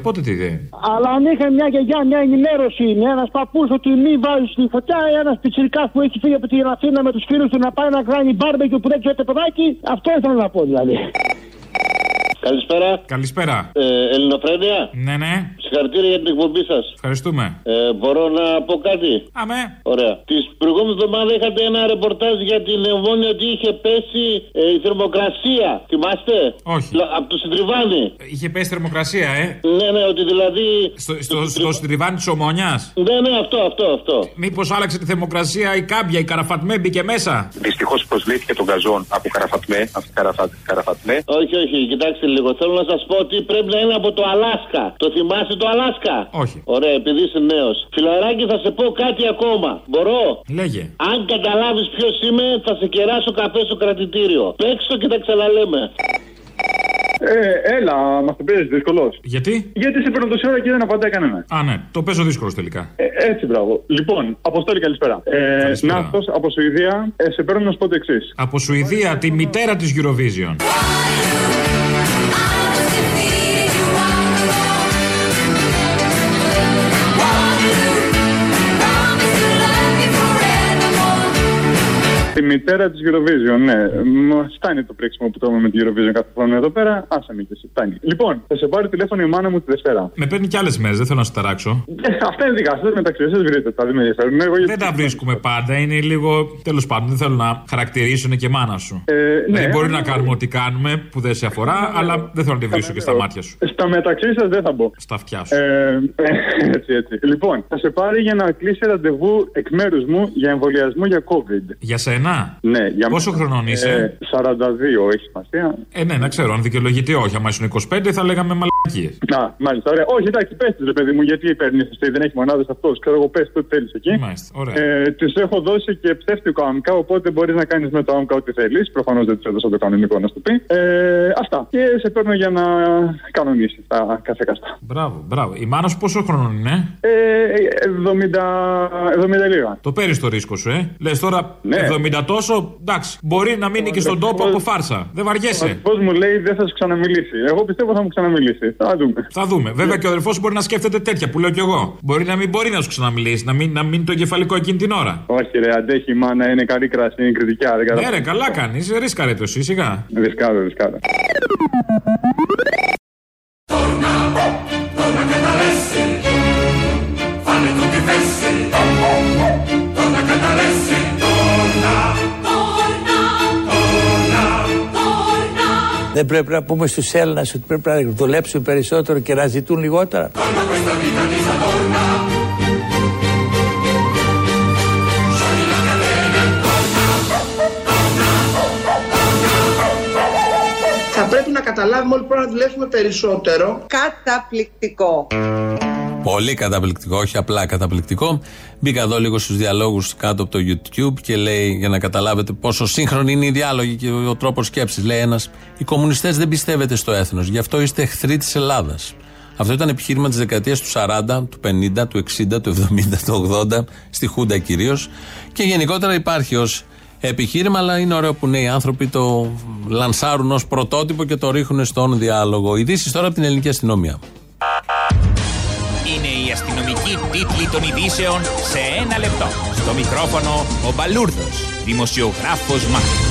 Οπότε τι δε. Αλλά αν είχε μια γιαγιά, μια ενημέρωση, ένα παππού ότι μη βάζει τη φωτιά, ένα πιτσιρικάς που έχει φύγει από την Αθήνα με τους φίλους του να πάει να κάνει μπάρμπεκι που δεν ξέρει το παιδάκι, αυτό ήθελα να πω δηλαδή. Καλησπέρα. Καλησπέρα. Ε, Ελληνοφρένεια. Ναι, ναι. Συγχαρητήρια για την εκπομπή σας. Ευχαριστούμε. Ε, μπορώ να πω κάτι? Αμέ. Ωραία. Τις προηγούμενες εβδομάδες είχατε ένα ρεπορτάζ για την Ευώνη ότι είχε πέσει ε, η θερμοκρασία. Θυμάστε? Όχι. Από το Συντριβάνι. Ε, είχε πέσει θερμοκρασία, ε. Ναι, ναι, ότι δηλαδή. Στο, στο, στο, στο Συντριβάνι της Ομόνιας. Ναι, ναι, αυτό, αυτό, αυτό. Μήπως άλλαξε τη θερμοκρασία η κάμπια, η Καραφατμέ μπήκε μέσα? Δυστυχώς προσβλήθηκε τον καζόν από Καραφατμέ. Από καραφα, καραφατμέ. Όχι, όχι, κοιτάξτε λίγο. Θέλω να σας πω ότι πρέπει να είναι από το Αλάσκα. Το θυμάστε το Αλάσκα? Όχι. Ωραία, επειδή είσαι νέος. Φιλαράκι, θα σε πω κάτι ακόμα. Μπορώ? Λέγε. Αν καταλάβεις ποιος είμαι, θα σε κεράσω καφέ στο κρατητήριο. Παίξω και τα ξαναλέμε. Ε, έλα, μα το παίζεις δύσκολος. Γιατί? Γιατί σε παίρνω τόση ώρα και δεν απαντάει κανένα. Α, ναι, το παίζω δύσκολος τελικά. Ε, έτσι, μπράβο. Λοιπόν, Αποστόλη, καλησπέρα. Ε, καλησπέρα. Ναύτος, από Σουηδία, ε, σε παίρνω να σου πω το εξής. Από Σουηδία, τη μητέρα της Eurovision. Τη μητέρα της Eurovision, ναι. Μας φτάνει το πρίξιμο που τρώμε με την Eurovision κάθε χρόνο εδώ πέρα. Άσε με και εσύ, φτάνει. Λοιπόν, θα σε πάρει τηλέφωνο η μάνα μου τη Δευτέρα. Με παίρνει κι άλλες μέρες, δεν θέλω να σου ταράξω. Αυτά είναι δικά σας, μεταξύ σας βρείτε τα. Δεν τα βρίσκουμε πάντα, είναι λίγο. Τέλος πάντων, δεν θέλω να χαρακτηρίσουν και μάνα σου. Δηλαδή, μπορεί να κάνουμε ό,τι κάνουμε που δεν σε αφορά, αλλά δεν θέλω να τη βρίσκω και στα μάτια σου. Στα μεταξύ σας δεν θα μπω. Στα αυτιά σου. Έτσι, έτσι. Λοιπόν, θα σε πάρει για να κλείσει ραντεβού εκ μέρους μου για εμβολιασμό για COVID. Για σένα. Να. Ναι, για πόσο μ... χρονών είσαι? Ε, σαράντα δύο, έχει σημασία. Ε, ναι, να ξέρω. Αν δικαιολογείται, όχι. Αν ήσουν είκοσι πέντε, θα λέγαμε μαλακή. Να, μάλιστα, ωραία. Όχι, εντάξει, πες τις, ρε παιδί μου, γιατί παίρνει εσύ, δεν έχει μονάδες αυτός. Ξέρω εγώ, πες το θέλεις εκεί. Μάλιστα, ωραία. Ε, τις έχω δώσει και ψεύτικο άμκα, οπότε μπορείς να κάνεις με το άμκα ό,τι θέλεις. Προφανώς δεν τους έδωσα το κανονικό, να σου πει. Ε, αυτά. Και σε παίρνω για να κανονίσεις τα καθεκαστά. Μπράβο, μπράβο. Η μάνα σου πόσο χρονών είναι? Ε, εβδομήντα λίγα. Το παίρνεις το ρίσκο σου, ε. Λες τώρα ναι. εβδομήντα τόσο, εντάξει. Μπορεί να μείνει και στον τόπο από φάρσα. Δεν βαριέσαι. Πώς μου λέει δεν θα σου ξαναμιλήσει. Εγώ πιστεύω θα μου ξαναμιλήσει. Θα δούμε. Θα δούμε. Βέβαια και ο αδερφός σου μπορεί να σκέφτεται τέτοια που λέω κι εγώ. Μπορεί να μην μπορεί να σου ξαναμιλήσει, να μην, να μην το εγκεφαλικό εκείνη την ώρα. Όχι, ρε, αντέχει η μάνα, είναι καλή κράση, είναι κριτικά. Δεν ναι, ρε, καλά κάνεις. Ρίσκαρε το εσύ, σιγά. Ρισκάρε, ρισκάρε. Δεν πρέπει να πούμε στους Έλληνες ότι πρέπει να δουλέψουν περισσότερο και να ζητούν λιγότερα. Θα πρέπει να καταλάβουμε όλοι πρέπει να δουλέψουμε περισσότερο. Καταπληκτικό. Πολύ καταπληκτικό, όχι απλά καταπληκτικό. Μπήκα εδώ λίγο στους διαλόγους κάτω από το YouTube και λέει, για να καταλάβετε πόσο σύγχρονη είναι η διάλογη και ο τρόπος σκέψης, λέει ένας, οι κομμουνιστές δεν πιστεύετε στο έθνος, γι' αυτό είστε εχθροί της Ελλάδας. Αυτό ήταν επιχείρημα της δεκαετίας του σαράντα, του πενήντα, του εξήντα, του εβδομήντα, του ογδόντα, στη Χούντα κυρίως. Και γενικότερα υπάρχει ως επιχείρημα, αλλά είναι ωραίο που νέοι άνθρωποι το λανσάρουν ως πρωτότυπο και το ρίχνουν στον διάλογο. Ειδήσεις τώρα από την ελληνική αστυνομία. Είναι η αστυνομική τίτλη των ειδήσεων σε ένα λεπτό. Στο μικρόφωνο ο Μπαλούρδος, δημοσιογράφος Μάρκος.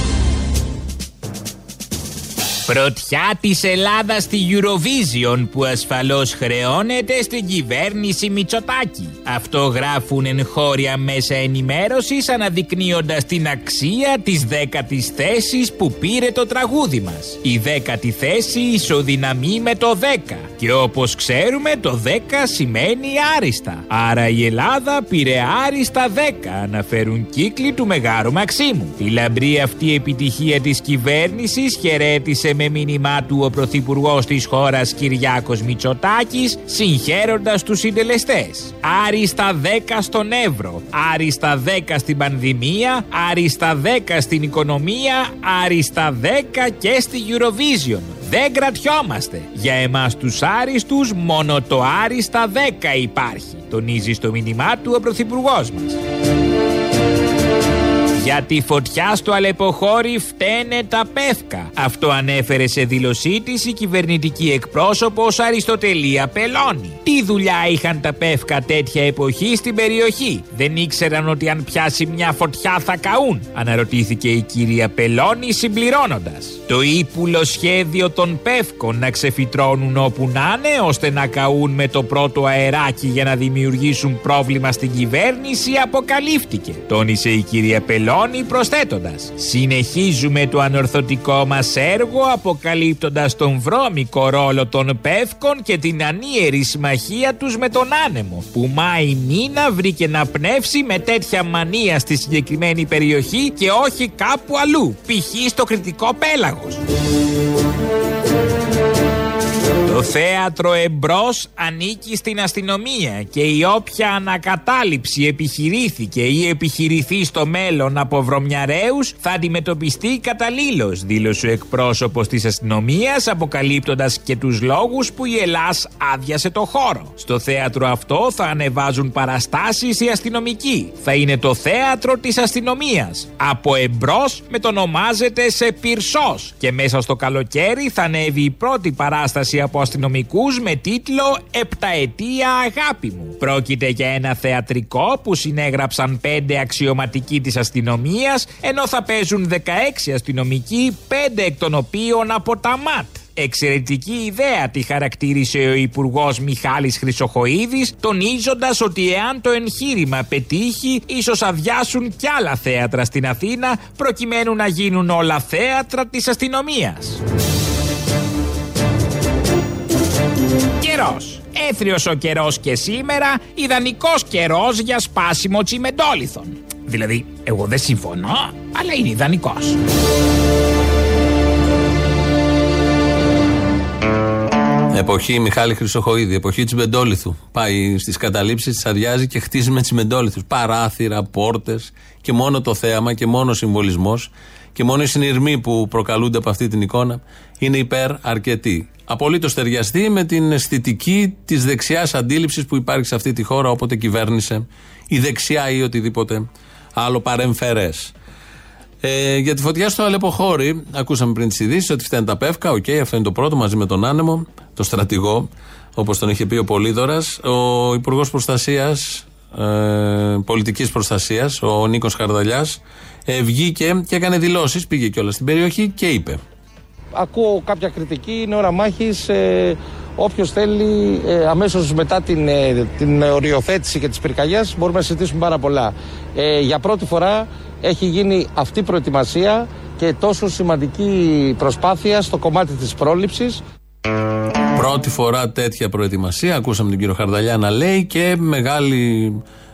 Πρωτιά της Ελλάδας στη Eurovision που ασφαλώς χρεώνεται στην κυβέρνηση Μητσοτάκη. Αυτό γράφουν εγχώρια μέσα ενημέρωσης αναδεικνύοντας την αξία της δέκατης θέσης που πήρε το τραγούδι μας. Η δέκατη θέση ισοδυναμεί με το δέκα και όπως ξέρουμε το δέκα σημαίνει άριστα. Άρα η Ελλάδα πήρε άριστα δέκα, αναφέρουν κύκλοι του Μεγάρου Μαξίμου. Η λαμπρή αυτή επιτυχία της κυβέρνησης χαιρέτησε με μήνυμά του ο πρωθυπουργός της χώρας Κυριάκος Μητσοτάκης, συγχαίροντας τους συντελεστές. Άριστα δέκα στον ευρώ, άριστα δέκα στην πανδημία, άριστα δέκα στην οικονομία, άριστα δέκα και στη Eurovision. Δεν κρατιόμαστε. Για εμάς τους άριστους μόνο το άριστα δέκα υπάρχει, τονίζει στο μήνυμά του ο πρωθυπουργός μας. Για τη φωτιά στο Αλεποχώρι φταίνε τα πεύκα. Αυτό ανέφερε σε δήλωσή της η κυβερνητική εκπρόσωπος Αριστοτελία Πελώνη. Τι δουλειά είχαν τα πεύκα τέτοια εποχή στην περιοχή? Δεν ήξεραν ότι αν πιάσει μια φωτιά θα καούν, αναρωτήθηκε η κυρία Πελώνη συμπληρώνοντας. Το ύπουλο σχέδιο των πεύκων να ξεφυτρώνουν όπου να είναι, ώστε να καούν με το πρώτο αεράκι για να δημιουργήσουν πρόβλημα στην κυβέρνηση, αποκαλύφθηκε, τόνισε η κυρία Πελώνη. Προσθέτοντας, συνεχίζουμε το ανορθωτικό μας έργο αποκαλύπτοντας τον βρώμικο ρόλο των πεύκων και την ανίερη συμμαχία τους με τον άνεμο, που Μάη μήνα βρήκε να πνεύσει με τέτοια μανία στη συγκεκριμένη περιοχή και όχι κάπου αλλού, π.χ. στο Κρητικό πέλαγος. Το θέατρο Εμπρός ανήκει στην αστυνομία και η όποια ανακατάληψη επιχειρήθηκε ή επιχειρηθεί στο μέλλον από βρωμιαρέους θα αντιμετωπιστεί καταλήλως, δήλωσε ο εκπρόσωπος της αστυνομίας, αποκαλύπτοντας και τους λόγους που η Ελλάς άδειασε το χώρο. Στο θέατρο αυτό θα ανεβάζουν παραστάσεις οι αστυνομικοί. Θα είναι το θέατρο της αστυνομίας. Από Εμπρός μετονομάζεται σε Πυρσός και μέσα στο καλοκαίρι θα ανέβει η πρώτη παράσταση από αστυνομικούς με τίτλο «Επταετία αγάπη μου». Πρόκειται για ένα θεατρικό που συνέγραψαν πέντε αξιωματικοί της αστυνομίας, ενώ θα παίζουν δεκαέξι αστυνομικοί, πέντε εκ των οποίων από τα ΜΑΤ. Εξαιρετική ιδέα τη χαρακτήρισε ο υπουργός Μιχάλης Χρυσοχοΐδης, τονίζοντας ότι εάν το εγχείρημα πετύχει, ίσως αδειάσουν κι άλλα θέατρα στην Αθήνα, προκειμένου να γίνουν όλα θέατρα της αστυνομίας. Καιρός. Έθριος ο καιρός και σήμερα, ιδανικός καιρός για σπάσιμο τσιμεντόλιθων. Δηλαδή, εγώ δεν συμφωνώ, αλλά είναι ιδανικός. Εποχή Μιχάλη Χρυσοχοΐδη, εποχή Τσιμεντόλιθου. Πάει στις καταλήψεις, τις αδειάζει και χτίζει με Τσιμεντόλιθους. Παράθυρα, πόρτες και μόνο το θέαμα και μόνο ο συμβολισμός και μόνο οι συνειρμοί που προκαλούνται από αυτή την εικόνα είναι υπεραρκετοί. Απολύτως ταιριαστή με την αισθητική της δεξιάς αντίληψης που υπάρχει σε αυτή τη χώρα όποτε κυβέρνησε η δεξιά ή οτιδήποτε άλλο παρεμφερές. Ε, για τη φωτιά στο Αλεποχώρι, ακούσαμε πριν τις ειδήσεις ότι φταίνε τα πεύκα. Οκ, okay, αυτό είναι το πρώτο, μαζί με τον άνεμο, το στρατηγό, όπως τον είχε πει ο Πολύδωρας. Ο Υπουργός Προστασίας, ε, Πολιτικής Προστασίας, ο Νίκος Χαρδαλιάς, ε, βγήκε και έκανε δηλώσεις. Πήγε κιόλας στην περιοχή και είπε: ακούω κάποια κριτική, είναι ώρα μάχης. Ε, όποιος θέλει, ε, αμέσως μετά την, ε, την οριοθέτηση και τις πυρκαγιές, μπορούμε να συζητήσουμε πάρα πολλά. Ε, για πρώτη φορά έχει γίνει αυτή η προετοιμασία και τόσο σημαντική προσπάθεια στο κομμάτι της πρόληψης. Πρώτη φορά τέτοια προετοιμασία, ακούσαμε τον κύριο Χαρδαλιά να λέει, και μεγάλη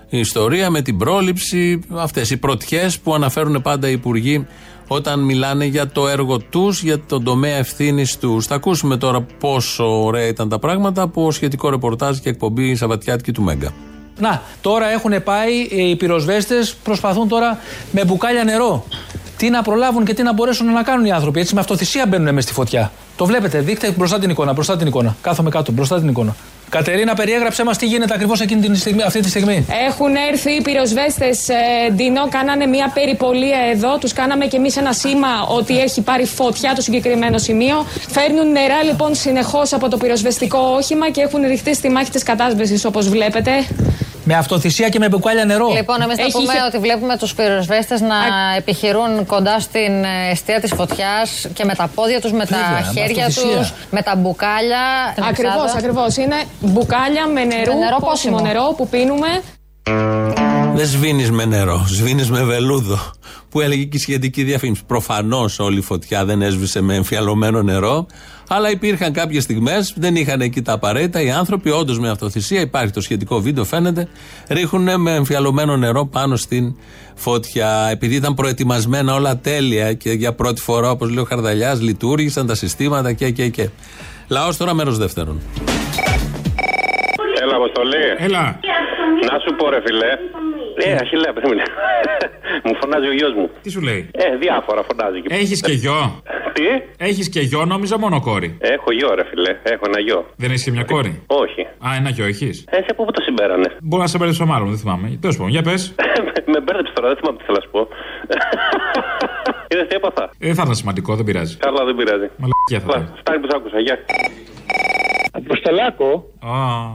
ιστορία με την πρόληψη, αυτές οι πρωτιές που αναφέρουν πάντα οι υπουργοί όταν μιλάνε για το έργο τους, για τον τομέα ευθύνης τους. Θα ακούσουμε τώρα πόσο ωραία ήταν τα πράγματα από σχετικό ρεπορτάζ και εκπομπή σαββατιάτικη του Μέγκα. Να, τώρα έχουν πάει οι πυροσβέστες, προσπαθούν τώρα με μπουκάλια νερό. Τι να προλάβουν και τι να μπορέσουν να κάνουν οι άνθρωποι. Έτσι με αυτοθυσία μπαίνουν μέσα στη φωτιά. Το βλέπετε, δείχτε μπροστά την εικόνα, μπροστά την εικόνα. Κάθομαι κάτω, μπροστά την εικόνα. Κατερίνα, περιέγραψέ μας τι γίνεται ακριβώς εκείνη την στιγμή, αυτή τη στιγμή. Έχουν έρθει οι πυροσβέστες, ε, Ντινό, κάνανε μια περιπολία εδώ. Τους κάναμε κι εμείς ένα σήμα ότι έχει πάρει φωτιά το συγκεκριμένο σημείο. Φέρνουν νερά λοιπόν συνεχώς από το πυροσβεστικό όχημα και έχουν ρηχτεί στη μάχη της κατάσβεσης, όπως βλέπετε. Με αυτοθυσία και με μπουκάλια νερό. Λοιπόν, εμείς θα έχει... πούμε ότι βλέπουμε τους πυροσβέστες να Α... επιχειρούν κοντά στην εστία της φωτιάς και με τα πόδια τους, με Φέβαια, τα χέρια με τους, με τα μπουκάλια. Ακριβώς, ακριβώς. Είναι μπουκάλια με νερό, με νερό πόσιμο νερό που πίνουμε. Δεν σβήνεις με νερό, σβήνεις με βελούδο, που έλεγε και η σχετική διαφήμιση. Προφανώς όλη η φωτιά δεν έσβησε με εμφιαλωμένο νερό, αλλά υπήρχαν κάποιες στιγμές, δεν είχαν εκεί τα απαραίτητα. Οι άνθρωποι, όντως με αυτοθυσία, υπάρχει το σχετικό βίντεο, φαίνεται, ρίχνουν με εμφιαλωμένο νερό πάνω στην φωτιά. Επειδή ήταν προετοιμασμένα όλα τέλεια και για πρώτη φορά, όπως λέει ο Χαρδαλιάς, λειτουργήσαν τα συστήματα και και και. Λαός τώρα, μέρος δεύτερον. Έλα, Αποστολή. Έλα. Να σου πω, ρε φίλε. Ε, αχιλέα, παιδί μου. Μου φωνάζει ο γιος μου. Τι σου λέει? Ε, διάφορα φωνάζει. Έχεις και γιο? Τι? Έχεις και γιο, νόμιζα μόνο κόρη. Έχω γιο, ρε φίλε. Έχω ένα γιο. Δεν έχεις και μια κόρη? Όχι. Α, ένα γιο έχεις. Ε, σε πού το συμπέρανε? Μπορεί να σε μπέρδεψα μάλλον, δεν θυμάμαι. Τέλος πάντων, για πες. Με μπέρδεψε τώρα, δεν θυμάμαι τι θέλω να σου πω. Είδες τι έπαθα? Ε, δεν θα ήταν σημαντικό, δεν πειράζει. Καλά, δεν πειράζει. Μαλακιά θα ήταν. Φτάνει που σ' άκουσα, γεια. Αποστολάκο, oh.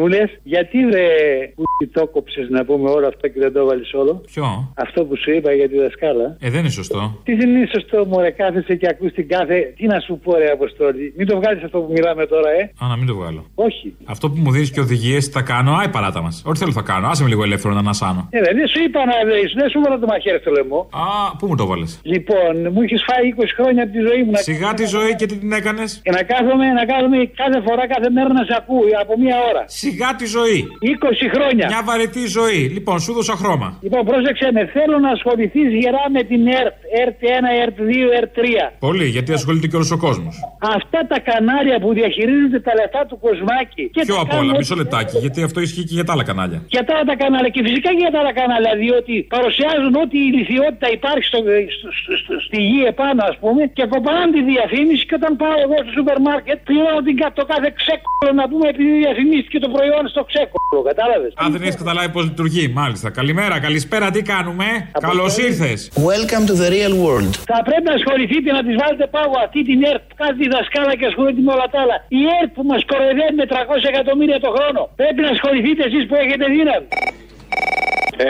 μου λες, γιατί ρε που το κόψες να πούμε όλο αυτό και δεν το έβαλες όλο? Ποιο? Αυτό που σου είπα για τη δασκάλα. Ε, δεν είναι σωστό. Τι δεν είναι σωστό, μωρέ, κάθεσαι και ακούς την κάθε. Τι να σου πω, ρε Αποστόλη, μην το βγάλεις αυτό που μιλάμε τώρα, ε. Α, να μην το βγάλω. Όχι. Αυτό που μου δίνεις και οδηγίες, τα κάνω, άι παράτα μας. Ό,τι θέλω θα κάνω, άσε με λίγο ελεύθερο να ανασάνω. Ε, δεν σου είπα να δεις, δεν σου βάλω το μαχαίρι στο λαιμό. Α, πού μου το βάλες? Λοιπόν, μου έχεις φάει είκοσι χρόνια από τη ζωή μου. Σιγά να... τη ζωή και τι την έκανες? Και να κάθομαι, να κάθομαι κάθε φορά, κάθε μέρα να σε ακούω από μία ώρα. Σιγά τη ζωή. είκοσι χρόνια. Μια βαρετή ζωή. Λοιπόν, σου δώσα χρώμα. Λοιπόν, πρόσεξε με. Θέλω να ασχοληθείς γερά με την ΕΡΤ. ΕΡΤ ένα, ΕΡΤ δύο, ΕΡΤ τρία. Πολύ, γιατί ασχολείται και όλος ο κόσμος. Αυτά τα κανάλια που διαχειρίζονται τα λεφτά του Κοσμάκη. Πιο απ' όλα, μισό λεπτάκι. Γιατί αυτό ισχύει και για τα άλλα κανάλια. Για τα άλλα τα κανάλια. Και φυσικά και για τα άλλα κανάλια. Διότι παρουσιάζουν ό,τι η ηλικιότητα υπάρχει στο, στο, στο, στο, στη γη επάνω, α πούμε, και κοπάνε τη διαφήμιση. Και όταν πάω εγώ στο σούπερ μάρκετ, πληρώνω την το κάθε ξέκολο να πούμε, επειδή διαφημίστηκε το προϊόν στο ξέκολο, κατάλαβες? Αν δεν έχεις καταλάβει πώς λειτουργεί, μάλιστα. Καλημέρα, καλησπέρα, τι κάνουμε? Καλώς ήρθες. Welcome to the real world. Θα πρέπει να ασχοληθείτε, να τις βάλετε πάγο αυτή την ΕΡΤ που κάθε διδασκάλα και ασχολείται με όλα τα άλλα. Η ΕΡΤ που μας κοροϊδεύει με τριακόσια εκατομμύρια το χρόνο. Πρέπει να ασχοληθείτε εσείς που έχετε δύναμη.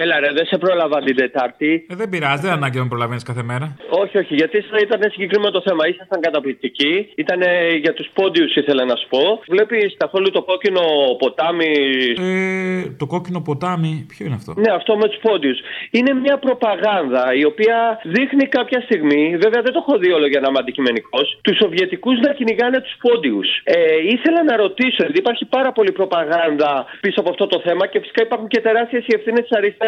Έλα ρε, δεν σε πρόλαβα την Τετάρτη. Ε, δεν πειράζει, δεν ανάγκη να προλαβαίνεις κάθε μέρα. Όχι, όχι, γιατί ήταν συγκεκριμένο το θέμα. Ήσασταν καταπληκτικοί. Ήταν για τους πόντιους, ήθελα να σου πω. Βλέπεις καθόλου το κόκκινο ποτάμι. Ε, το κόκκινο ποτάμι, ποιο είναι αυτό? Ναι, αυτό με τους πόντιους. Είναι μια προπαγάνδα η οποία δείχνει κάποια στιγμή, βέβαια δεν το έχω δει όλο για να είμαι αντικειμενικός, τους Σοβιετικούς να κυνηγάνε τους πόντιους. Ε, ήθελα να ρωτήσω, γιατί υπάρχει πάρα πολύ προπαγάνδα πίσω από αυτό το θέμα και φυσικά υπάρχουν και τεράστιες οι ευθύνες της αριστεράς.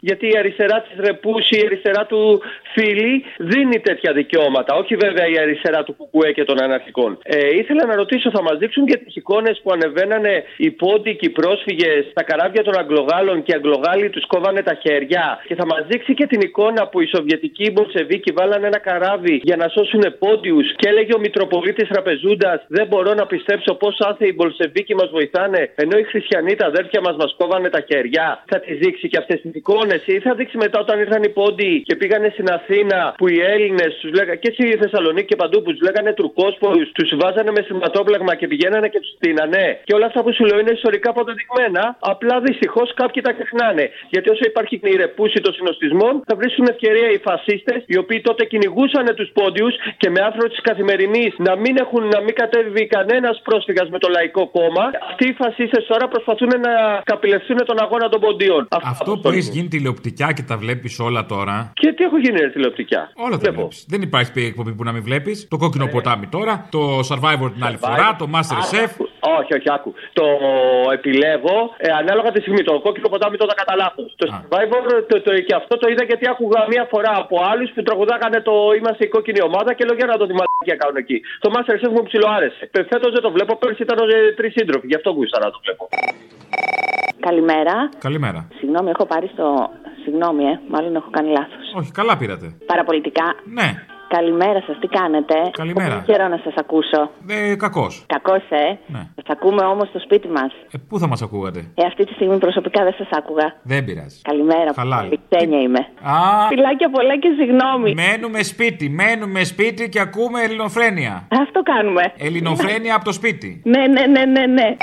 Γιατί η αριστερά της Ρεπούς, η αριστερά του Φίλη δίνει τέτοια δικαιώματα. Όχι βέβαια η αριστερά του Κουκουέ και των αναρχικών. Ε, ήθελα να ρωτήσω, θα μας δείξουν και τις εικόνες που ανεβαίνανε οι πόντικοι πρόσφυγες στα καράβια των Αγγλογάλων και οι Αγγλογάλοι τους κόβανε τα χέρια. Και θα μας δείξει και την εικόνα που οι Σοβιετικοί Μπολσεβίκοι βάλανε ένα καράβι για να σώσουν πόντιους και έλεγε ο Μητροπολίτης Τραπεζούντας: δεν μπορώ να πιστέψω πόσο άθεοι οι Μπολσεβίκοι μας βοηθάνε, ενώ οι χριστιανοί τα αδέρφια μας μας κόβανε τα χέρια. Θα τις δείξει και αυτές. Εικόνες, ή θα δείξει μετά όταν ήρθαν οι πόντιοι και πήγανε στην Αθήνα που οι Έλληνες τους λέγανε και στη Θεσσαλονίκη και παντού που τους λέγανε Τουρκόσπορους, τους βάζανε με σηματόπλαγμα και πηγαίνανε και τους στείνανε. Και όλα αυτά που σου λέω είναι ιστορικά αποδεδειγμένα. Απλά δυστυχώς κάποιοι τα ξεχνάνε. Γιατί όσο υπάρχει η ρεπούση των συνοστισμών, θα βρίσκουν ευκαιρία οι φασίστες, οι οποίοι τότε κυνηγούσαν τους πόντιους και με άφρο της καθημερινής να μην έχουν, να μην κατέβει κανένας πρόσφυγας με το Λαϊκό Κόμμα. Αυτοί οι φασίστες τώρα προσπαθούν να καπηλευτούν τον αγώνα των πόντιων. Αυτό που έχεις γίνει τηλεοπτικά και τα βλέπεις όλα τώρα. Και τι έχω γίνει ρε, τηλεοπτικά. Όλα τα βλέπεις. Δεν υπάρχει εκπομπή που να μην βλέπεις. Το κόκκινο ε. ποτάμι τώρα, το Survivor την άλλη Survivor. φορά, το Master Chef. Όχι, όχι, άκου. Το επιλέγω ε, ανάλογα τη στιγμή. Το κόκκινο ποτάμι το κατά λάθος. Το Survivor το, το, και αυτό το είδα γιατί άκουγα μία φορά από άλλους που τραγουδάγανε το Είμαστε η κόκκινη ομάδα και λέω για να το δημιουργήσω. Και κάνω εκεί. Το Master Chef μου ψιλοάρεσε. Φέτος δεν το βλέπω. Πέρσι ήταν τρεις σύντροφοι. Γι' αυτό γούσταρα να το βλέπω. Καλημέρα. Καλημέρα. Συγγνώμη, έχω πάρει στο. Συγγνώμη, ε. Μάλλον έχω κάνει λάθος. Όχι, καλά πήρατε. Παραπολιτικά. Ναι. Καλημέρα σας, τι κάνετε? Καλημέρα. Πολύ καιρό να σας ακούσω. Ε, κακός. Κακός, ε. Ναι. Σας ακούμε όμως στο σπίτι μας. Ε, πού θα μας ακούγατε? Ε, αυτή τη στιγμή προσωπικά δεν σας άκουγα. Δεν πειράζει. Καλημέρα. Χαλάλη. Βικτένια τι... είμαι. Α. Φιλάκια πολλά και συγγνώμη. Μένουμε σπίτι, μένουμε σπίτι και ακούμε Ελληνοφρένεια. Αυτό κάνουμε. Ελληνοφρένεια από το σπίτι. Ναι, ναι, ναι, ναι, ναι.